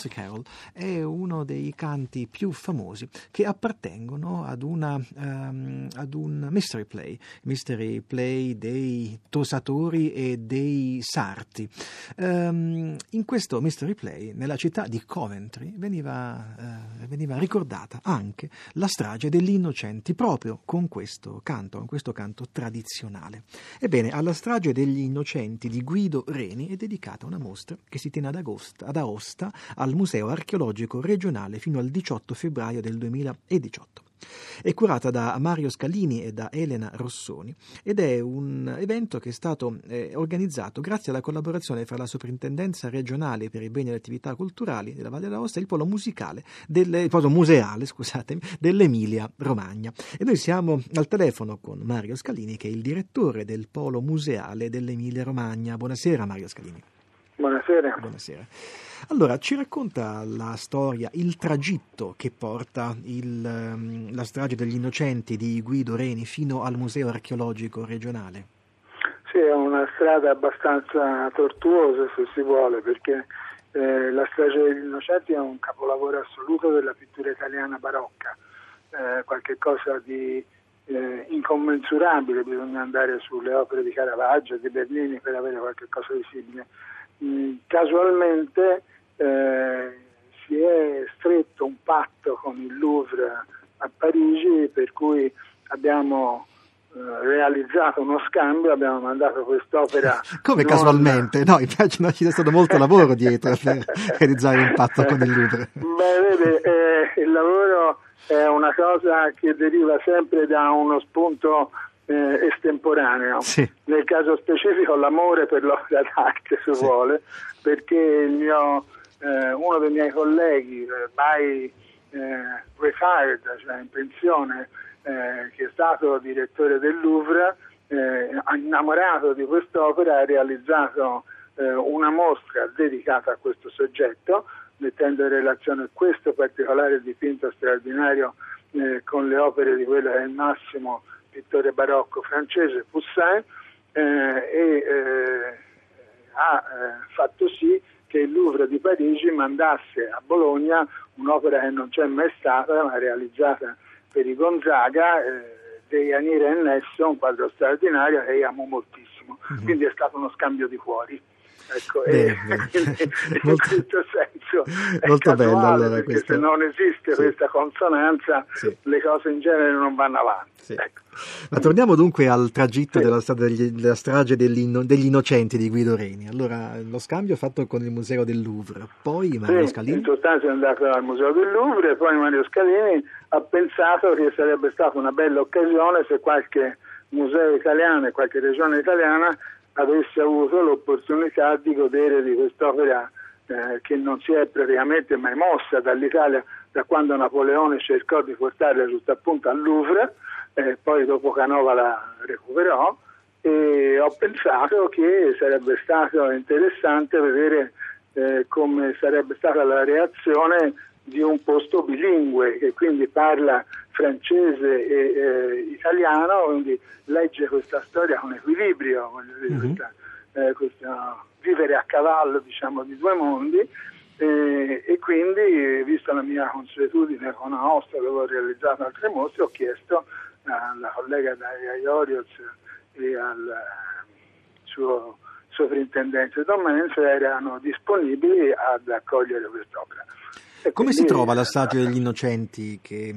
Country Carol è uno dei canti più famosi che appartengono ad un mystery play dei Tosatori e dei Sarti. In questo mystery play, nella città di Coventry, veniva ricordata anche la strage degli innocenti proprio con questo canto tradizionale. Ebbene, alla strage degli innocenti di Guido Reni è dedicata una mostra che si tiene ad Aosta al Museo Archeologico Regionale fino al 18 febbraio del 2018. È curata da Mario Scalini e da Elena Rossoni ed è un evento che è stato organizzato grazie alla collaborazione fra la Soprintendenza Regionale per i Beni e le Attività Culturali della Valle d'Aosta e il Polo Museale dell'Emilia Romagna. E noi siamo al telefono con Mario Scalini, che è il direttore del Polo Museale dell'Emilia Romagna. Buonasera, Mario Scalini. Buonasera. Allora, ci racconta la storia, il tragitto che porta la strage degli innocenti di Guido Reni fino al Museo Archeologico Regionale? Sì, è una strada abbastanza tortuosa, se si vuole, perché la strage degli innocenti è un capolavoro assoluto della pittura italiana barocca, qualcosa di incommensurabile. Bisogna andare sulle opere di Caravaggio e di Berlini per avere qualcosa di simile. Casualmente si è stretto un patto con il Louvre a Parigi, per cui abbiamo realizzato uno scambio, abbiamo mandato quest'opera. Come non... casualmente? No, immagino ci sia stato molto lavoro dietro per realizzare un patto con il Louvre. Beh, vede, il lavoro è una cosa che deriva sempre da uno spunto estemporaneo, sì. Nel caso specifico l'amore per l'opera d'arte, se sì. Vuole, perché uno dei miei colleghi ormai retired, cioè in pensione, che è stato direttore del Louvre, innamorato di quest'opera, ha realizzato una mostra dedicata a questo soggetto, mettendo in relazione questo particolare dipinto straordinario con le opere di quello che è il massimo pittore barocco francese Poussin, ha fatto sì che il Louvre di Parigi mandasse a Bologna un'opera che non c'è mai stata, ma realizzata per i Gonzaga, Deianira e Nesso, un quadro straordinario che io amo moltissimo. Mm-hmm. Quindi è stato uno scambio di cuori. Ecco, in questo senso molto bello, allora, perché questo... se non esiste sì. Questa consonanza sì. Le cose in genere non vanno avanti sì. Ecco. Ma torniamo dunque al tragitto sì. della strage degli innocenti di Guido Reni. Allora, lo scambio fatto con il Museo del Louvre, poi Mario Scalini in sostanza è andato al Museo del Louvre, e poi Mario Scalini ha pensato che sarebbe stata una bella occasione se qualche museo italiano e qualche regione italiana avesse avuto l'opportunità di godere di quest'opera che non si è praticamente mai mossa dall'Italia da quando Napoleone cercò di portarla giusto appunto al Louvre, poi dopo Canova la recuperò, e ho pensato che sarebbe stato interessante vedere come sarebbe stata la reazione di un posto bilingue, che quindi parla francese e italiano, quindi legge questa storia con equilibrio, mm-hmm. Questa vivere a cavallo, diciamo, di due mondi, e quindi, vista la mia consuetudine con Aosta, dove ho realizzato altre mostre, ho chiesto alla collega Daria Iorioz e al suo sovrintendente Domenico se erano disponibili ad accogliere quest'opera. Come si trova la strage degli innocenti, che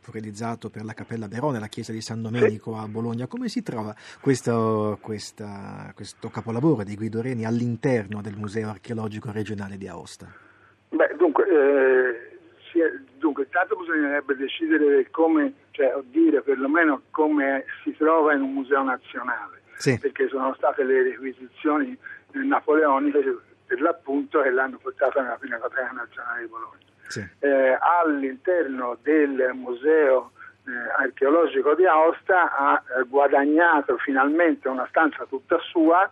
fu realizzato per la Cappella Berone, la Chiesa di San Domenico a Bologna? Come si trova questo capolavoro di Guido Reni all'interno del Museo Archeologico Regionale di Aosta? Beh, dunque tanto bisognerebbe decidere come, cioè dire perlomeno come si trova in un museo nazionale, sì. Perché sono state le requisizioni napoleoniche, per l'appunto, che l'hanno portato nella Pinacoteca Nazionale di Bologna. Sì. All'interno del Museo Archeologico di Aosta ha guadagnato finalmente una stanza tutta sua,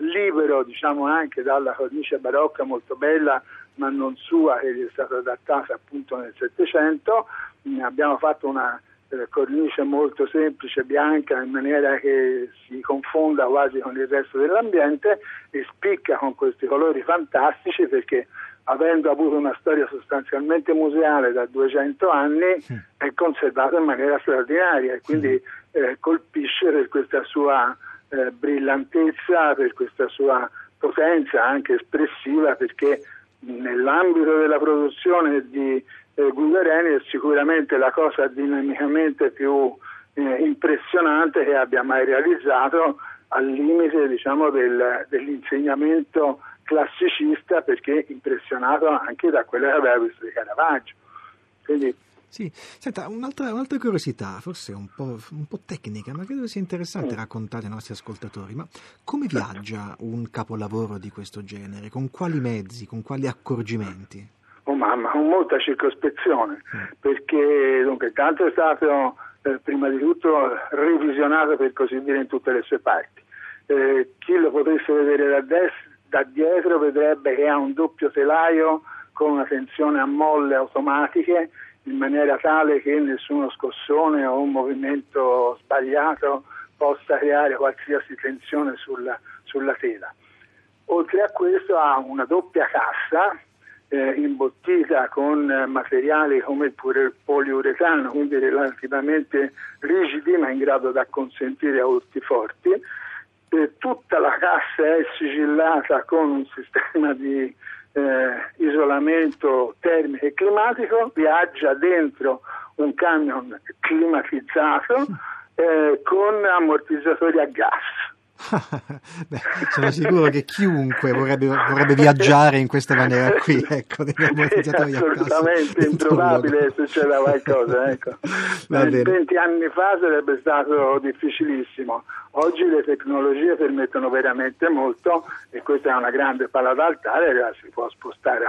libero, diciamo, anche dalla cornice barocca molto bella, ma non sua, che gli è stata adattata appunto nel Settecento. Abbiamo fatto una cornice molto semplice, bianca, in maniera che si confonda quasi con il resto dell'ambiente, e spicca con questi colori fantastici, perché avendo avuto una storia sostanzialmente museale da 200 anni, sì, è conservata in maniera straordinaria, e quindi sì, colpisce per questa sua brillantezza, per questa sua potenza anche espressiva, perché nell'ambito della produzione di Guido Reni è sicuramente la cosa dinamicamente più impressionante che abbia mai realizzato, al limite, diciamo, dell'insegnamento classicista, perché impressionato anche da quello che aveva visto di Caravaggio. Quindi sì, senta, un'altra curiosità, forse un po' tecnica, ma credo sia interessante raccontare ai nostri ascoltatori. Ma come viaggia un capolavoro di questo genere? Con quali mezzi, con quali accorgimenti? Oh mamma, con molta circospezione, perché dunque tanto è stato prima di tutto revisionato, per così dire, in tutte le sue parti. Chi lo potesse vedere da dietro vedrebbe che ha un doppio telaio con una tensione a molle automatiche, in maniera tale che nessuno scossone o un movimento sbagliato possa creare qualsiasi tensione sulla tela. Oltre a questo ha una doppia cassa imbottita con materiali come il poliuretano, quindi relativamente rigidi ma in grado da consentire urtiforti. Tutta la cassa è sigillata con un sistema di isolamento termico e climatico, viaggia dentro un camion climatizzato con ammortizzatori a gas. Beh, sono sicuro che chiunque vorrebbe viaggiare in questa maniera qui, ecco, degli ammortizzatori a gas. Assolutamente improbabile che succeda qualcosa, ecco. 20 anni fa sarebbe stato difficilissimo. Oggi le tecnologie permettono veramente molto, e questa è una grande palla d'altare che si può spostare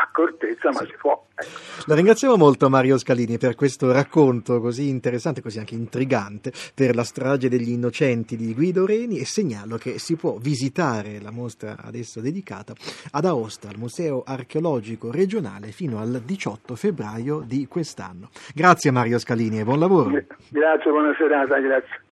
a cortezza, ma sì, si può. Ecco. La ringraziamo molto Mario Scalini per questo racconto così interessante, così anche intrigante, per la strage degli innocenti di Guido Reni, e segnalo che si può visitare la mostra adesso dedicata ad Aosta, al Museo Archeologico Regionale, fino al 18 febbraio di quest'anno. Grazie Mario Scalini e buon lavoro. Grazie, buona serata, grazie.